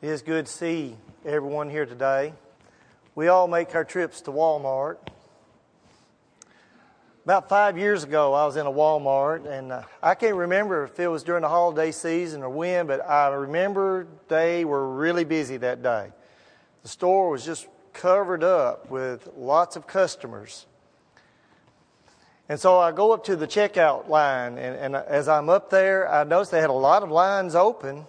It is good to see everyone here today. We all make our trips to Walmart. About 5 years ago, I was in a Walmart, and I can't remember if it was during the holiday season or when, but I remember they were really busy that day. The store was just covered up with lots of customers. And so I go up to the checkout line, and as I'm up there, I noticed they had a lot of lines open,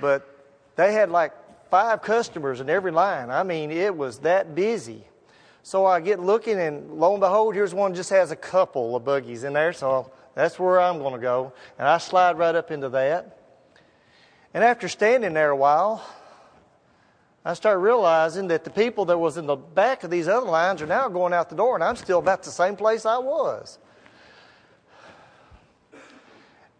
but they had like 5 customers in every line. I mean, it was that busy. So I get looking, and lo and behold, here's one just has a couple of buggies in there. So that's where I'm going to go. And I slide right up into that. And after standing there a while, I start realizing that the people that was in the back of these other lines are now going out the door, and I'm still about the same place I was.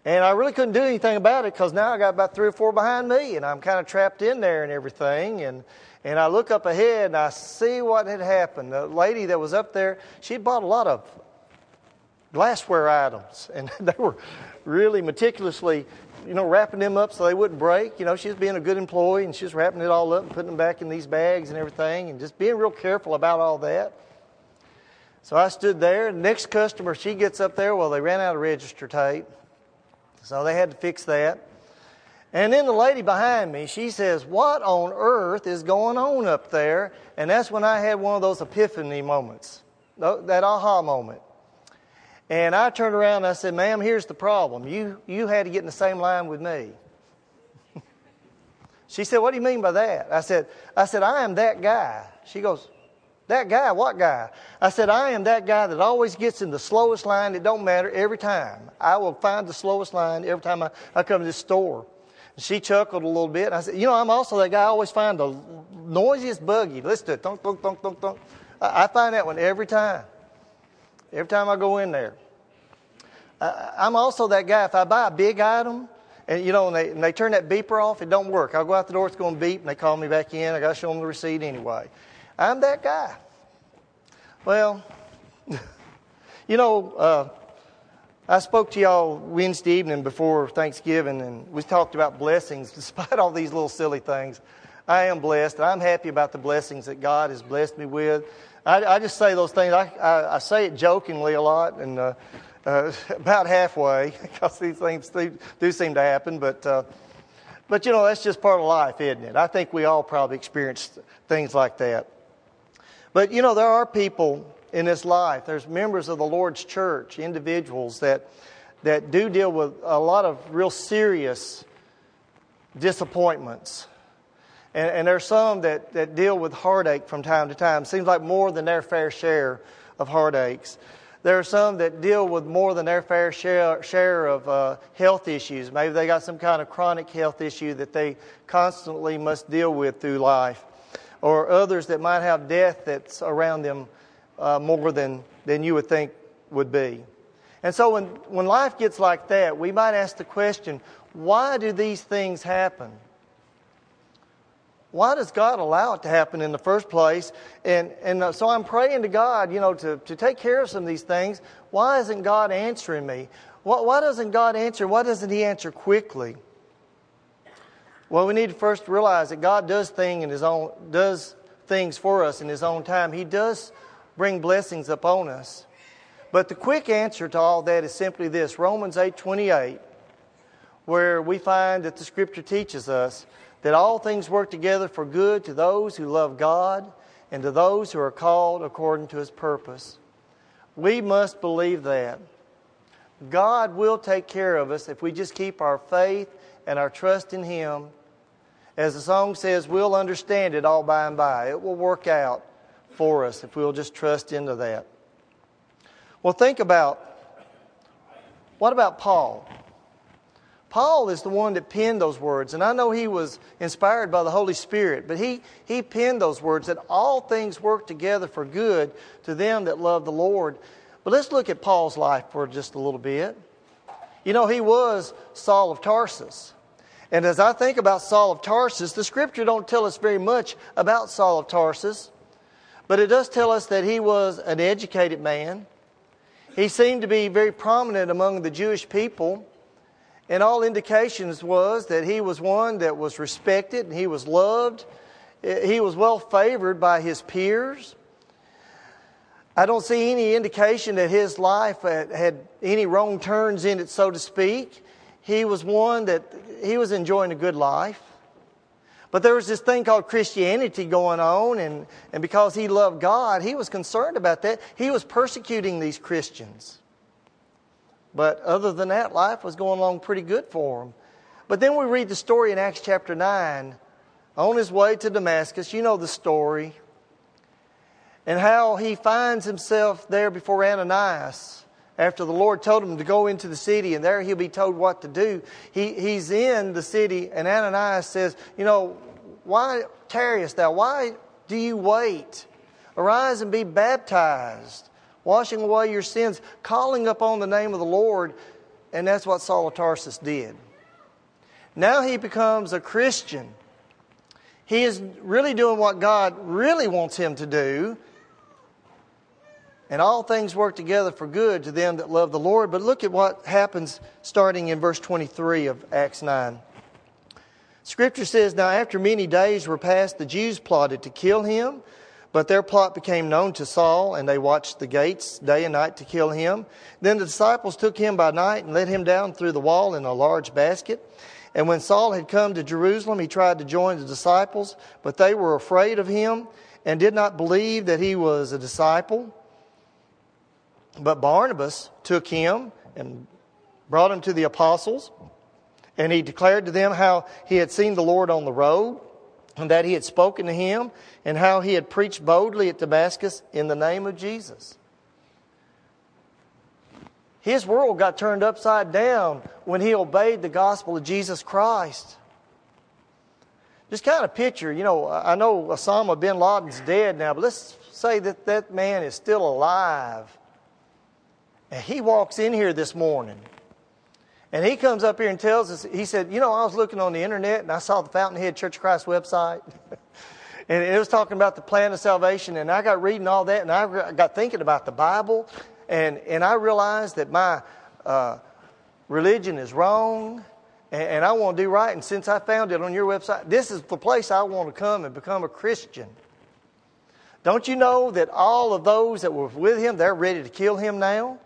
And I really couldn't do anything about it because now I got about 3 or 4 behind me, and I'm kind of trapped in there and everything. And I look up ahead, and I see what had happened. The lady that was up there, she bought a lot of glassware items, and they were really meticulously, wrapping them up so they wouldn't break. She was being a good employee, and she was wrapping it all up and putting them back in these bags and everything and just being real careful about all that. So I stood there, and the next customer, she gets up there. Well, they ran out of register tape. So they had to fix that. And then the lady behind me, she says, "What on earth is going on up there?" And that's when I had one of those epiphany moments, that aha moment. And I turned around and I said, "Ma'am, here's the problem. You had to get in the same line with me." She said, "What do you mean by that?" I said, "I am that guy." She goes, "That guy? What guy?" I said, "I am that guy that always gets in the slowest line. It don't matter every time. I will find the slowest line every time I come to this store." And she chuckled a little bit. I said, "I'm also that guy. I always find the noisiest buggy. Listen to it. Thunk, thunk, thunk, thunk, thunk. I find that one every time. Every time I go in there. I'm also that guy. If I buy a big item, and they turn that beeper off, it don't work. I'll go out the door, it's going to beep, and they call me back in. I got to show them the receipt anyway. I'm that guy." Well, I spoke to y'all Wednesday evening before Thanksgiving, and we talked about blessings. Despite all these little silly things, I am blessed, and I'm happy about the blessings that God has blessed me with. I just say those things. I say it jokingly a lot, and about halfway, because these things do seem to happen, but that's just part of life, isn't it? I think we all probably experience things like that. But, there are people in this life, there's members of the Lord's church, individuals that do deal with a lot of real serious disappointments. And there's some that deal with heartache from time to time. Seems like more than their fair share of heartaches. There are some that deal with more than their fair share of health issues. Maybe they got some kind of chronic health issue that they constantly must deal with through life. Or others that might have death that's around them more than you would think would be. And so when life gets like that, we might ask the question, why do these things happen? Why does God allow it to happen in the first place? And so I'm praying to God, to take care of some of these things. Why isn't God answering me? Why doesn't God answer? Why doesn't He answer quickly? Well, we need to first realize that God does things for us in His own time. He does bring blessings upon us. But the quick answer to all that is simply this, Romans 8:28, where we find that the Scripture teaches us that all things work together for good to those who love God and to those who are called according to His purpose. We must believe that. God will take care of us if we just keep our faith and our trust in Him. As the song says, we'll understand it all by and by. It will work out for us if we'll just trust into that. Well, what about Paul? Paul is the one that penned those words, and I know he was inspired by the Holy Spirit, but he penned those words that all things work together for good to them that love the Lord. But let's look at Paul's life for just a little bit. He was Saul of Tarsus. And as I think about Saul of Tarsus, the Scripture don't tell us very much about Saul of Tarsus, but it does tell us that he was an educated man. He seemed to be very prominent among the Jewish people, And all indications was that he was one that was respected and he was loved. He was well favored by his peers. I don't see any indication that his life had any wrong turns in it, so to speak. He was one that he was enjoying a good life. But there was this thing called Christianity going on, and because he loved God, he was concerned about that. He was persecuting these Christians. But other than that, life was going along pretty good for him. But then we read the story in Acts chapter 9. On his way to Damascus, you know the story. And how he finds himself there before Ananias after the Lord told him to go into the city. And there he'll be told what to do. He's in the city, and Ananias says, you know, why tarriest thou? Why do you wait? Arise and be baptized, washing away your sins, calling upon the name of the Lord. And that's what Saul of Tarsus did. Now he becomes a Christian. He is really doing what God really wants him to do. And all things work together for good to them that love the Lord. But look at what happens starting in verse 23 of Acts 9. Scripture says, Now after many days were passed, the Jews plotted to kill him. But their plot became known to Saul, and they watched the gates day and night to kill him. Then the disciples took him by night and let him down through the wall in a large basket. And when Saul had come to Jerusalem, he tried to join the disciples, but they were afraid of him and did not believe that he was a disciple. But Barnabas took him and brought him to the apostles, and he declared to them how he had seen the Lord on the road, and that he had spoken to him, and how he had preached boldly at Damascus in the name of Jesus. His world got turned upside down when he obeyed the gospel of Jesus Christ. Just kind of picture, you know, I know Osama bin Laden's dead now, but let's say that that man is still alive. And he walks in here this morning. And he comes up here and tells us, he said, you know, I was looking on the internet and I saw the Fountainhead Church of Christ website. And it was talking about the plan of salvation. And I got reading all that and I got thinking about the Bible. And I realized that my religion is wrong, and I want to do right. And since I found it on your website, this is the place I want to come and become a Christian. Don't you know that all of those that were with him, they're ready to kill him now?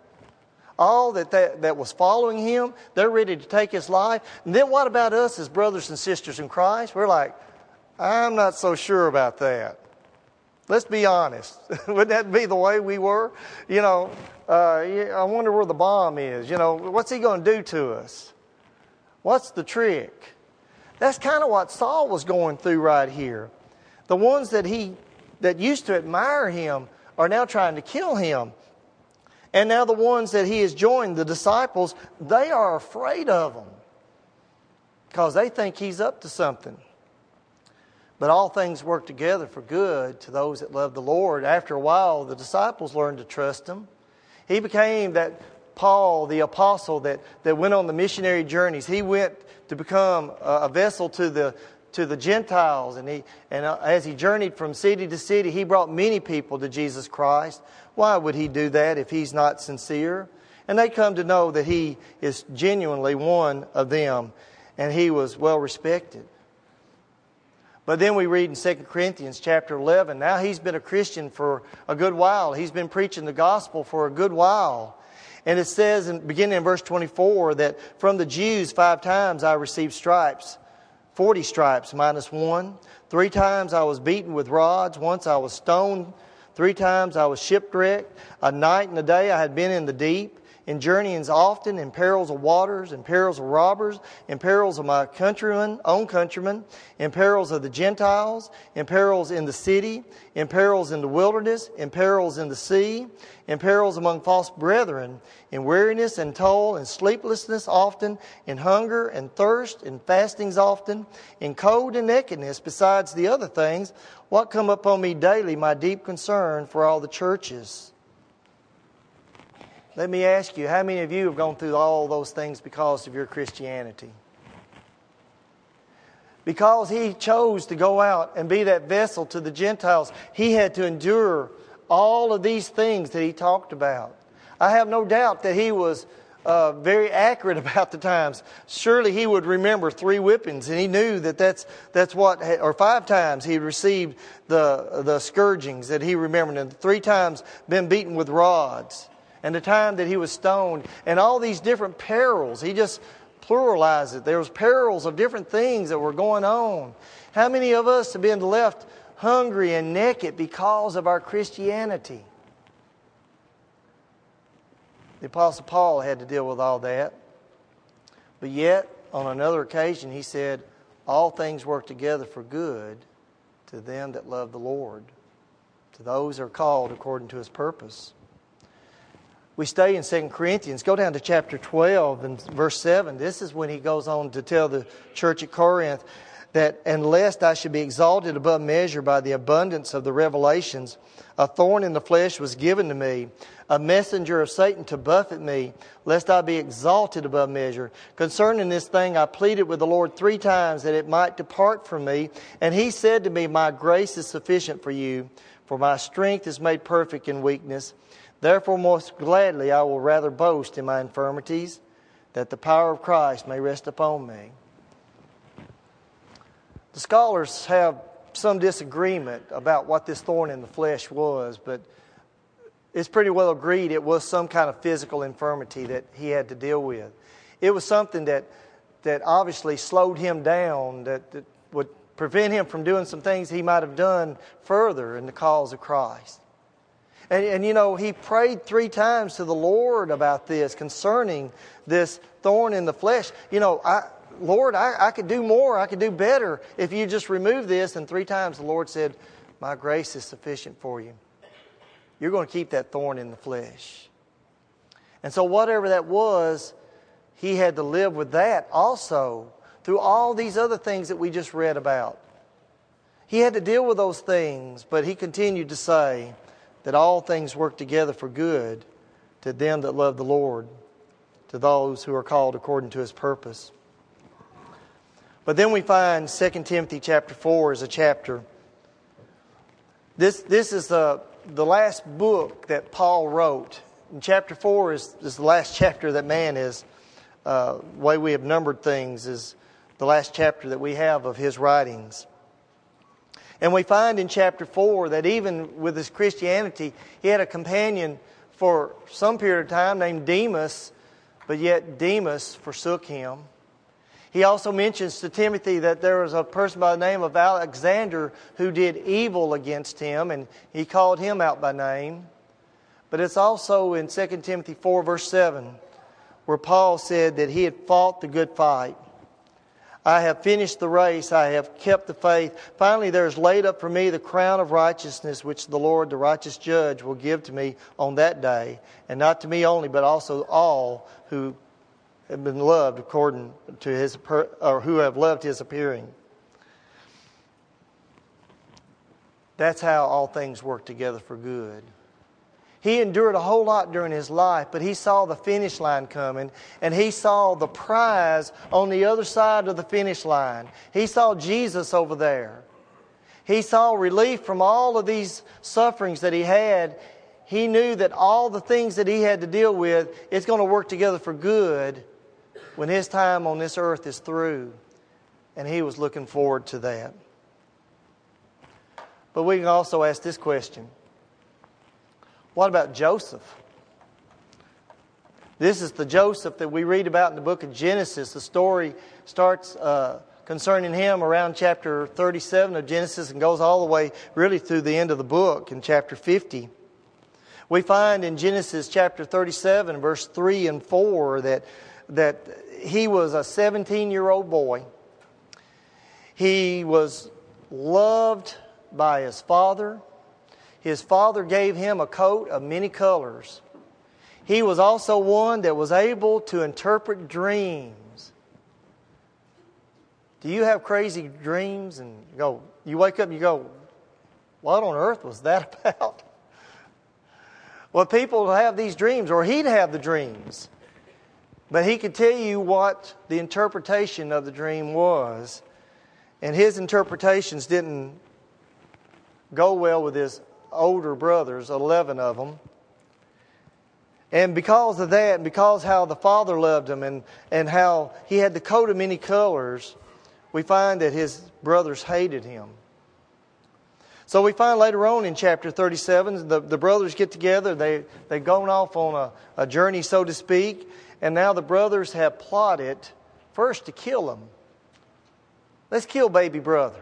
All that was following him, they're ready to take his life. And then what about us as brothers and sisters in Christ? We're like, I'm not so sure about that. Let's be honest. Wouldn't that be the way we were? You know, I wonder where the bomb is. You know, what's he going to do to us? What's the trick? That's kind of what Saul was going through right here. The ones that used to admire him are now trying to kill him. And now the ones that he has joined, the disciples, they are afraid of him because they think he's up to something. But all things work together for good to those that love the Lord. After a while, the disciples learned to trust him. He became that Paul, the apostle, that went on the missionary journeys. He went to become a vessel to the Gentiles. And as he journeyed from city to city, he brought many people to Jesus Christ. Why would he do that if he's not sincere? And they come to know that he is genuinely one of them. And he was well respected. But then we read in 2 Corinthians chapter 11, now he's been a Christian for a good while. He's been preaching the gospel for a good while. And it says, beginning in verse 24, that from the Jews 5 times I received stripes, 40 stripes minus 1. 3 times I was beaten with rods. Once I was stoned. 3 times I was shipwrecked. A night and a day I had been in the deep, in journeyings often, in perils of waters, in perils of robbers, in perils of my own countrymen, in perils of the Gentiles, in perils in the city, in perils in the wilderness, in perils in the sea, in perils among false brethren, in weariness and toil, in sleeplessness often, in hunger and thirst, in fastings often, in cold and nakedness, besides the other things, what come upon me daily, my deep concern for all the churches. Let me ask you, how many of you have gone through all those things because of your Christianity? Because he chose to go out and be that vessel to the Gentiles, he had to endure all of these things that he talked about. I have no doubt that he was very accurate about the times. Surely he would remember 3 whippings, and he knew that that's what, or 5 times he received the scourgings that he remembered, and 3 times been beaten with rods, and the time that he was stoned, and all these different perils. He just pluralized it. There was perils of different things that were going on. How many of us have been left hungry and naked because of our Christianity? The Apostle Paul had to deal with all that. But yet, on another occasion, he said, all things work together for good to them that love the Lord, to those that are called according to His purpose. We stay in 2 Corinthians. Go down to chapter 12 and verse 7. This is when he goes on to tell the church at Corinth that, and lest I should be exalted above measure by the abundance of the revelations, a thorn in the flesh was given to me, a messenger of Satan to buffet me, lest I be exalted above measure. Concerning this thing I pleaded with the Lord 3 times that it might depart from me. And He said to me, My grace is sufficient for you, for My strength is made perfect in weakness. Therefore most gladly I will rather boast in my infirmities, that the power of Christ may rest upon me. The scholars have some disagreement about what this thorn in the flesh was, but it's pretty well agreed it was some kind of physical infirmity that he had to deal with. It was something that obviously slowed him down, that would prevent him from doing some things he might have done further in the cause of Christ. And you know, he prayed 3 times to the Lord about this, concerning this thorn in the flesh. You know, Lord, I could do more. I could do better if you just remove this. And 3 times the Lord said, My grace is sufficient for you. You're going to keep that thorn in the flesh. And so whatever that was, he had to live with that also through all these other things that we just read about. He had to deal with those things, but he continued to say that all things work together for good to them that love the Lord, to those who are called according to His purpose. But then we find 2 Timothy chapter 4 is a chapter. This is the last book that Paul wrote. And chapter 4 is the last chapter that man is. The way we have numbered things is the last chapter that we have of his writings. And we find in chapter 4 that even with his Christianity, he had a companion for some period of time named Demas, but yet Demas forsook him. He also mentions to Timothy that there was a person by the name of Alexander who did evil against him, and he called him out by name. But it's also in 2 Timothy 4, verse 7, where Paul said that he had fought the good fight. I have finished the race, I have kept the faith. Finally, there is laid up for me the crown of righteousness, which the Lord, the righteous judge, will give to me on that day, and not to me only, but also all who have been loved according to His, or who have loved His appearing. That's how all things work together for good. He endured a whole lot during his life, but he saw the finish line coming, and he saw the prize on the other side of the finish line. He saw Jesus over there. He saw relief from all of these sufferings that he had. He knew that all the things that he had to deal with, it's going to work together for good when his time on this earth is through. And he was looking forward to that. But we can also ask this question. What about Joseph? This is the Joseph that we read about in the book of Genesis. The story starts concerning him around chapter 37 of Genesis and goes all the way really through the end of the book in chapter 50. We find in Genesis chapter 37, verse 3 and 4, that he was a 17-year-old boy. He was loved by his father. His father gave him a coat of many colors. He was also one that was able to interpret dreams. Do you have crazy dreams and you wake up and you go, what on earth was that about? Well, people have these dreams, or he'd have the dreams. But he could tell you what the interpretation of the dream was. And his interpretations didn't go well with his older brothers, 11 of them. And because of that, and because how the Father loved him and how he had the coat of many colors, we find that his brothers hated him. So we find later on in chapter 37, the brothers get together. They've gone off on a journey, so to speak. And now the brothers have plotted first to kill him. Let's kill baby brother.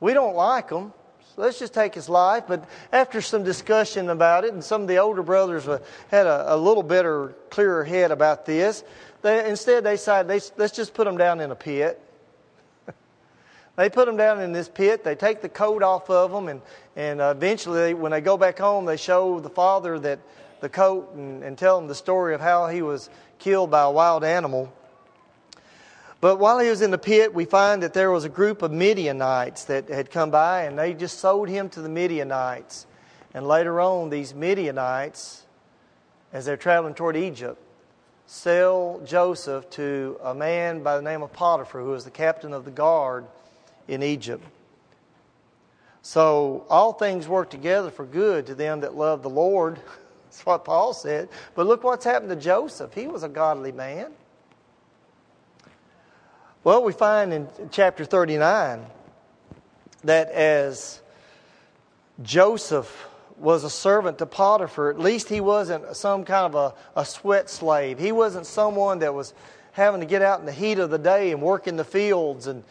We don't like him. So let's just take his life. But after some discussion about it, and some of the older brothers had a little better, clearer head about this, they decided, let's just put him down in a pit. They put them down in this pit. They take the coat off of them. And eventually, when they go back home, they show the father that the coat and tell him the story of how he was killed by a wild animal. But while he was in the pit, we find that there was a group of Midianites that had come by, and they just sold him to the Midianites. And later on, these Midianites, as they're traveling toward Egypt, sell Joseph to a man by the name of Potiphar, who was the captain of the guard in Egypt. So all things work together for good to them that love the Lord. That's what Paul said. But look what's happened to Joseph. He was a godly man. Well, we find in chapter 39 that as Joseph was a servant to Potiphar, at least he wasn't some kind of a sweat slave. He wasn't someone that was having to get out in the heat of the day and work in the fields and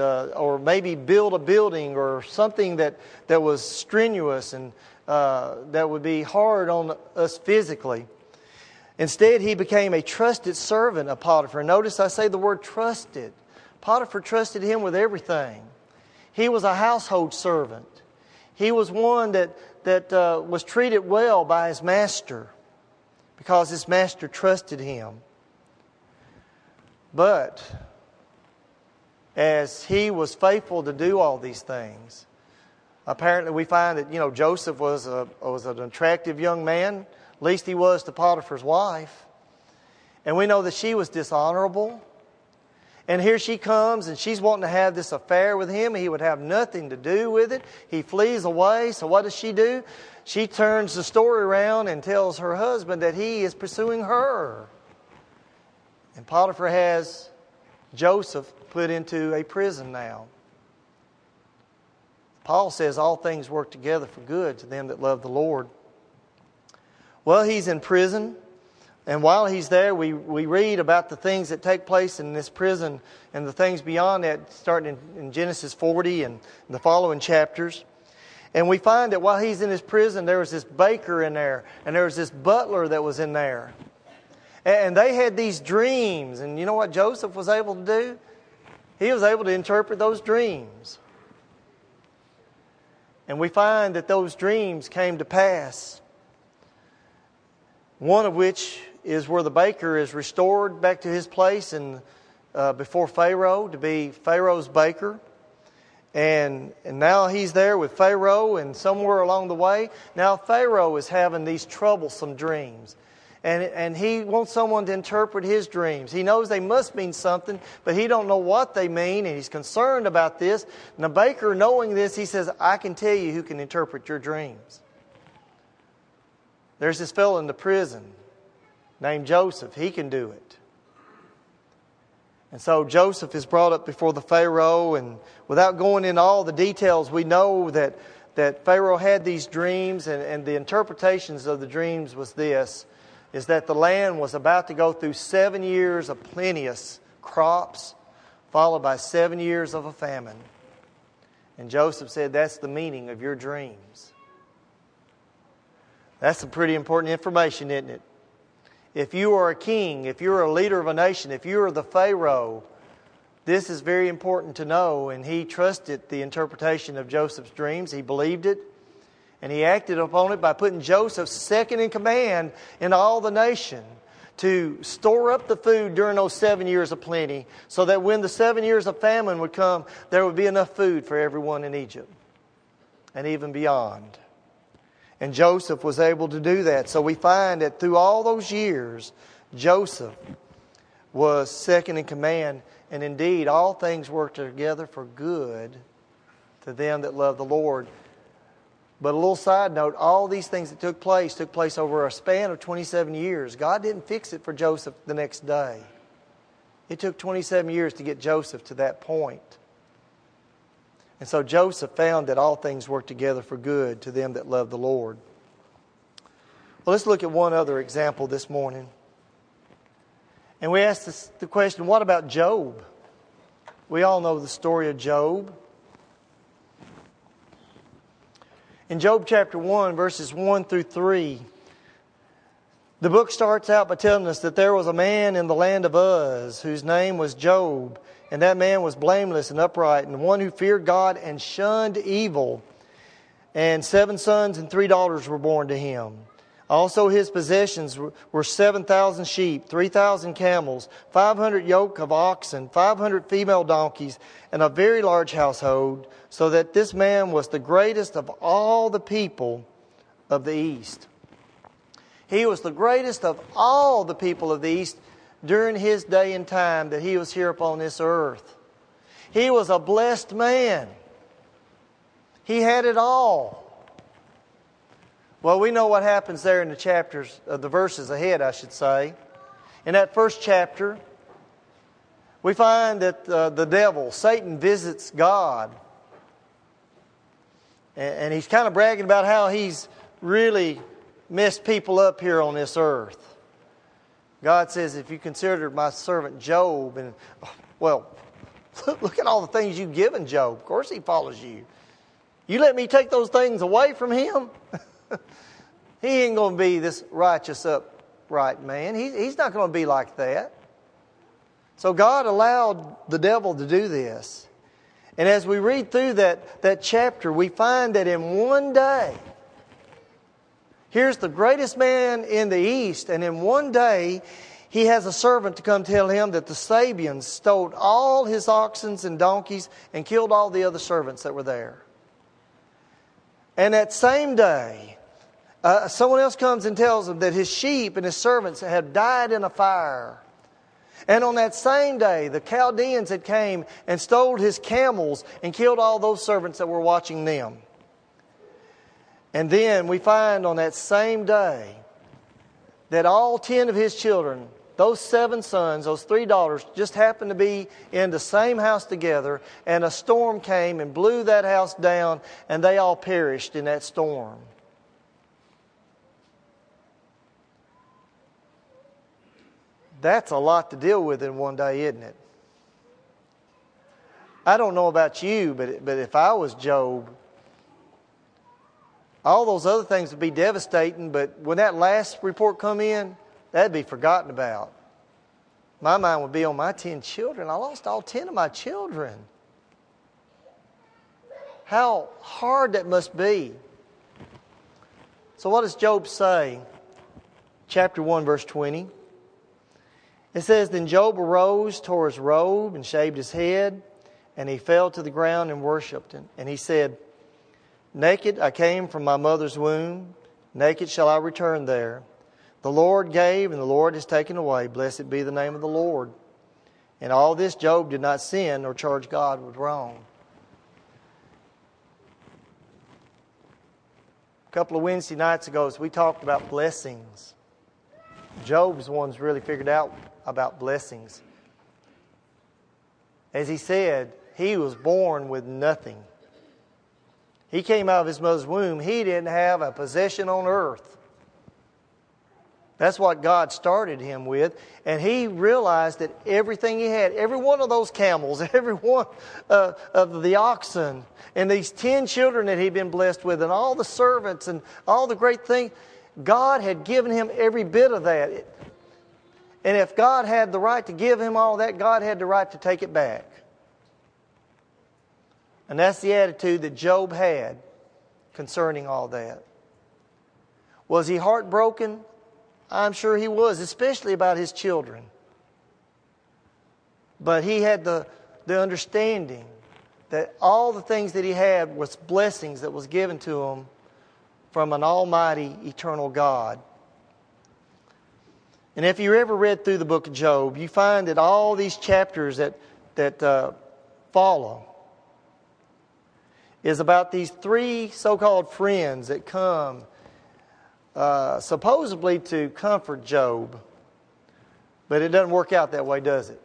or maybe build a building or something that was strenuous and that would be hard on us physically. Instead, he became a trusted servant of Potiphar. Notice I say the word trusted. Potiphar trusted him with everything. He was a household servant. He was one that was treated well by his master because his master trusted him. But as he was faithful to do all these things, apparently we find that, Joseph was an attractive young man, at least he was to Potiphar's wife. And we know that she was dishonorable. And here she comes, and she's wanting to have this affair with him. He would have nothing to do with it. He flees away. So what does she do? She turns the story around and tells her husband that he is pursuing her. And Potiphar has Joseph put into a prison now. Paul says all things work together for good to them that love the Lord. Well, he's in prison. And while he's there, we read about the things that take place in this prison and the things beyond that, starting in Genesis 40 and the following chapters. And we find that while he's in his prison, there was this baker in there, and there was this butler that was in there. And they had these dreams. And you know what Joseph was able to do? He was able to interpret those dreams. And we find that those dreams came to pass. One of which is where the baker is restored back to his place and before Pharaoh to be Pharaoh's baker. And now he's there with Pharaoh, and somewhere along the way, now Pharaoh is having these troublesome dreams. And he wants someone to interpret his dreams. He knows they must mean something, but he don't know what they mean, and he's concerned about this. And the baker, knowing this, he says, I can tell you who can interpret your dreams. There's this fellow in the prison named Joseph. He can do it. And so Joseph is brought up before the Pharaoh, and without going into all the details, we know that Pharaoh had these dreams, and the interpretations of the dreams was this, is that the land was about to go through 7 years of plenteous crops, followed by 7 years of a famine. And Joseph said, that's the meaning of your dreams. That's some pretty important information, isn't it? If you are a king, if you're a leader of a nation, if you are the Pharaoh, this is very important to know. And he trusted the interpretation of Joseph's dreams. He believed it. And he acted upon it by putting Joseph second in command in all the nation to store up the food during those 7 years of plenty so that when the 7 years of famine would come, there would be enough food for everyone in Egypt and even beyond. And Joseph was able to do that. So we find that through all those years, Joseph was second in command. And indeed, all things work together for good to them that love the Lord. But a little side note, all these things that took place over a span of 27 years. God didn't fix it for Joseph the next day. It took 27 years to get Joseph to that point. And so Joseph found that all things work together for good to them that love the Lord. Well, let's look at one other example this morning. And we asked the question, what about Job? We all know the story of Job. In Job chapter 1, verses 1 through 3, the book starts out by telling us that there was a man in the land of Uz whose name was Job, and that man was blameless and upright, and one who feared God and shunned evil. And 7 sons and 3 daughters were born to him. Also his possessions were 7,000 sheep, 3,000 camels, 500 yoke of oxen, 500 female donkeys, and a very large household, so that this man was the greatest of all the people of the East. He was the greatest of all the people of the East during his day and time that he was here upon this earth. He was a blessed man. He had it all. Well, we know what happens there in the chapters, the verses ahead, I should say. In that first chapter, we find that the devil, Satan, visits God. And he's kind of bragging about how he's really messed people up here on this earth. God says, if you considered my servant Job, and well, look at all the things you've given Job. Of course he follows you. You let me take those things away from him? He ain't going to be this righteous, upright man. He's not going to be like that. So God allowed the devil to do this. And as we read through that chapter, we find that in one day, here's the greatest man in the East, and in one day, he has a servant to come tell him that the Sabians stole all his oxen and donkeys and killed all the other servants that were there. And that same day, someone else comes and tells him that his sheep and his servants had died in a fire. And on that same day, the Chaldeans had came and stole his camels and killed all those servants that were watching them. And then we find on that same day that all 10 of his children, those 7 sons, those 3 daughters, just happened to be in the same house together, and a storm came and blew that house down, and they all perished in that storm. That's a lot to deal with in one day, isn't it? I don't know about you, but if I was Job, all those other things would be devastating, but when that last report come in, that'd be forgotten about. My mind would be on my 10 children. I lost all 10 of my children. How hard that must be. So what does Job say? Chapter 1, verse 20. It says, Then Job arose, tore his robe, and shaved his head, and he fell to the ground and worshipped. And he said, Naked I came from my mother's womb, naked shall I return there. The Lord gave, and the Lord has taken away. Blessed be the name of the Lord. In all this, Job did not sin nor charge God with wrong. A couple of Wednesday nights ago, as we talked about blessings, Job's one's really figured out about blessings. As he said, he was born with nothing. He came out of his mother's womb. He didn't have a possession on earth. That's what God started him with. And he realized that everything he had, every one of those camels, every one of the oxen, and these 10 children that he'd been blessed with, and all the servants and all the great things, God had given him every bit of that. And if God had the right to give him all that, God had the right to take it back. And that's the attitude that Job had concerning all that. Was he heartbroken? I'm sure he was, especially about his children. But he had the understanding that all the things that he had was blessings that was given to him from an almighty, eternal God. And if you ever read through the book of Job, you find that all these chapters that follow, is about these three so-called friends that come supposedly to comfort Job. But it doesn't work out that way, does it?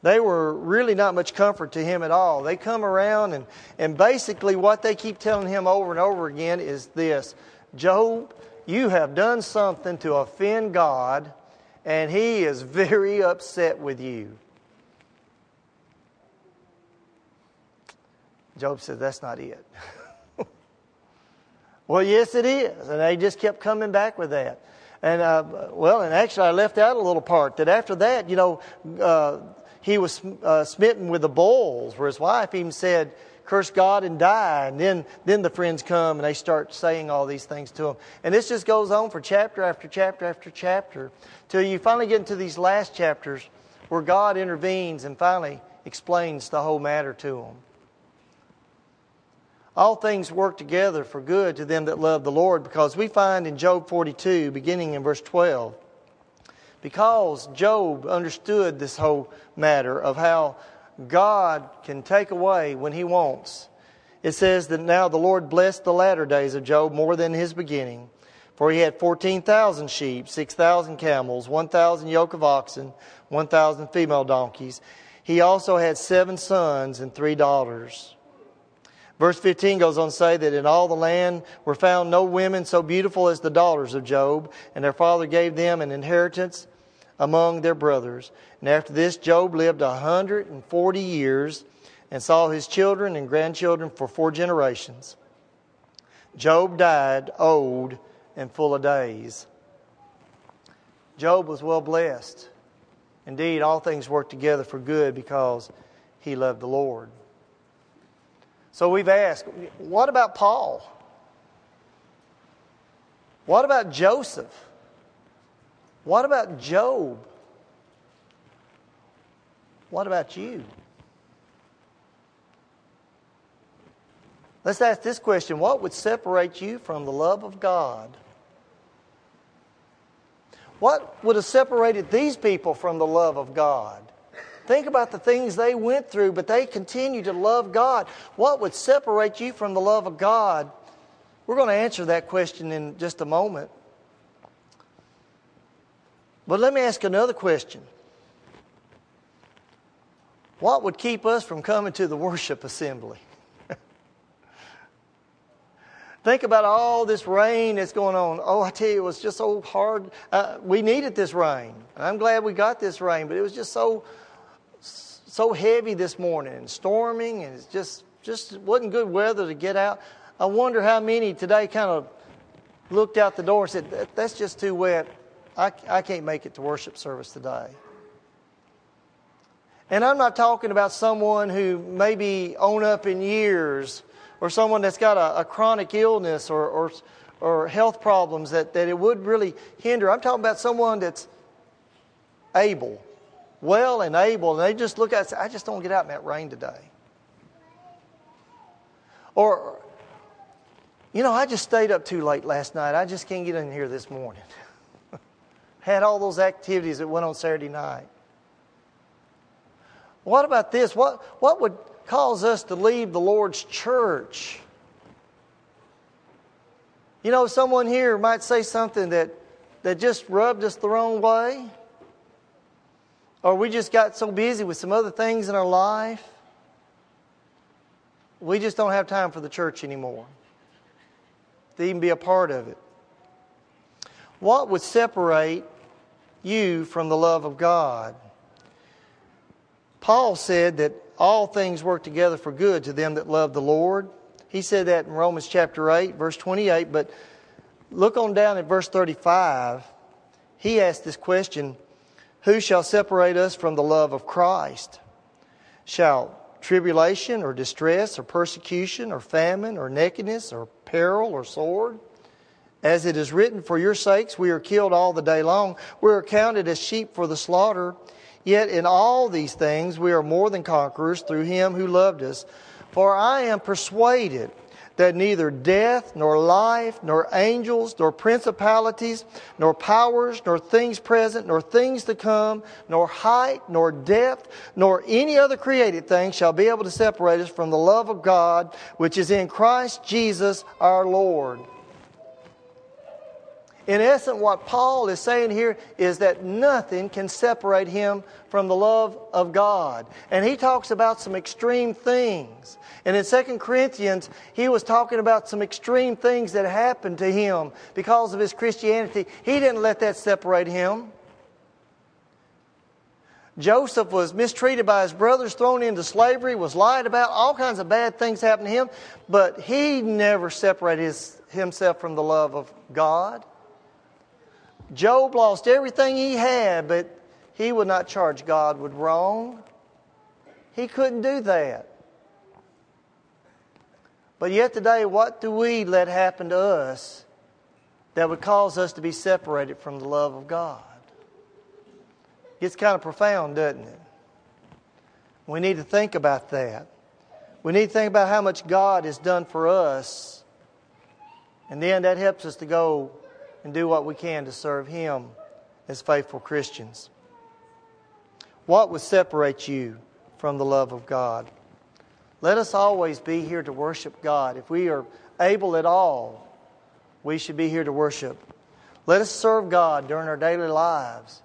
They were really not much comfort to him at all. They come around and basically what they keep telling him over and over again is this: Job, you have done something to offend God, and He is very upset with you. Job said, that's not it. Well, yes, it is. And they just kept coming back with that. And, and actually I left out a little part that after that, he was smitten with the boils, where his wife even said, curse God and die. And then the friends come and they start saying all these things to him. And this just goes on for chapter after chapter after chapter, till you finally get into these last chapters where God intervenes and finally explains the whole matter to them. All things work together for good to them that love the Lord, because we find in Job 42, beginning in verse 12, because Job understood this whole matter of how God can take away when He wants. It says that now the Lord blessed the latter days of Job more than his beginning, for he had 14,000 sheep, 6,000 camels, 1,000 yoke of oxen, 1,000 female donkeys. He also had 7 sons and 3 daughters. Verse 15 goes on to say that in all the land were found no women so beautiful as the daughters of Job, and their father gave them an inheritance among their brothers. And after this, Job lived 140 years and saw his children and grandchildren for 4 generations. Job died old and full of days. Job was well blessed. Indeed, all things worked together for good because he loved the Lord. So we've asked, what about Paul? What about Joseph? What about Job? What about you? Let's ask this question: what would separate you from the love of God? What would have separated these people from the love of God? Think about the things they went through, but they continue to love God. What would separate you from the love of God? We're going to answer that question in just a moment. But let me ask another question. What would keep us from coming to the worship assembly? Think about all this rain that's going on. Oh, I tell you, it was just so hard. We needed this rain. I'm glad we got this rain, but it was just so heavy this morning, and storming, and it's just wasn't good weather to get out. I wonder how many today kind of looked out the door and said, that's just too wet. I can't make it to worship service today. And I'm not talking about someone who may be on up in years, or someone that's got a chronic illness or health problems that it would really hinder. I'm talking about someone that's able. Well and able, and they just look out and say, I just don't get out in that rain today. Or, I just stayed up too late last night. I just can't get in here this morning. Had all those activities that went on Saturday night. What about this? What would cause us to leave the Lord's church? Someone here might say something that just rubbed us the wrong way. Or we just got so busy with some other things in our life, we just don't have time for the church anymore to even be a part of it. What would separate you from the love of God? Paul said that all things work together for good to them that love the Lord. He said that in Romans chapter 8, verse 28. But look on down at verse 35. He asked this question: who shall separate us from the love of Christ? Shall tribulation or distress or persecution or famine or nakedness or peril or sword? As it is written, for your sakes we are killed all the day long. We are counted as sheep for the slaughter. Yet in all these things we are more than conquerors through Him who loved us. For I am persuaded that neither death, nor life, nor angels, nor principalities, nor powers, nor things present, nor things to come, nor height, nor depth, nor any other created thing shall be able to separate us from the love of God, which is in Christ Jesus our Lord. In essence, what Paul is saying here is that nothing can separate him from the love of God. And he talks about some extreme things. And in 2 Corinthians, he was talking about some extreme things that happened to him because of his Christianity. He didn't let that separate him. Joseph was mistreated by his brothers, thrown into slavery, was lied about. All kinds of bad things happened to him. But he never separated himself from the love of God. Job lost everything he had, but he would not charge God with wrong. He couldn't do that. But yet today, what do we let happen to us that would cause us to be separated from the love of God? It's kind of profound, doesn't it? We need to think about that. We need to think about how much God has done for us. And then that helps us to go and do what we can to serve Him as faithful Christians. What would separate you from the love of God? Let us always be here to worship God. If we are able at all, we should be here to worship. Let us serve God during our daily lives.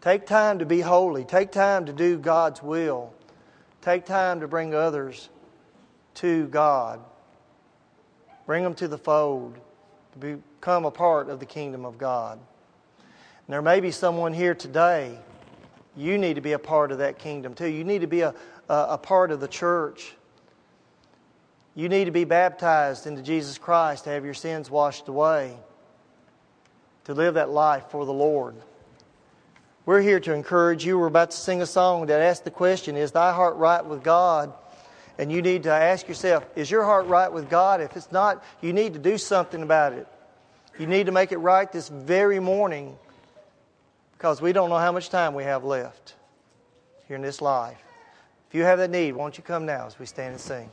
Take time to be holy. Take time to do God's will. Take time to bring others to God. Bring them to the fold. Become a part of the kingdom of God. And there may be someone here today, you need to be a part of that kingdom too. You need to be a part of the church. You need to be baptized into Jesus Christ to have your sins washed away, to live that life for the Lord. We're here to encourage you. We're about to sing a song that asks the question, is thy heart right with God? And you need to ask yourself, is your heart right with God? If it's not, you need to do something about it. You need to make it right this very morning, because we don't know how much time we have left here in this life. If you have that need, won't you come now as we stand and sing?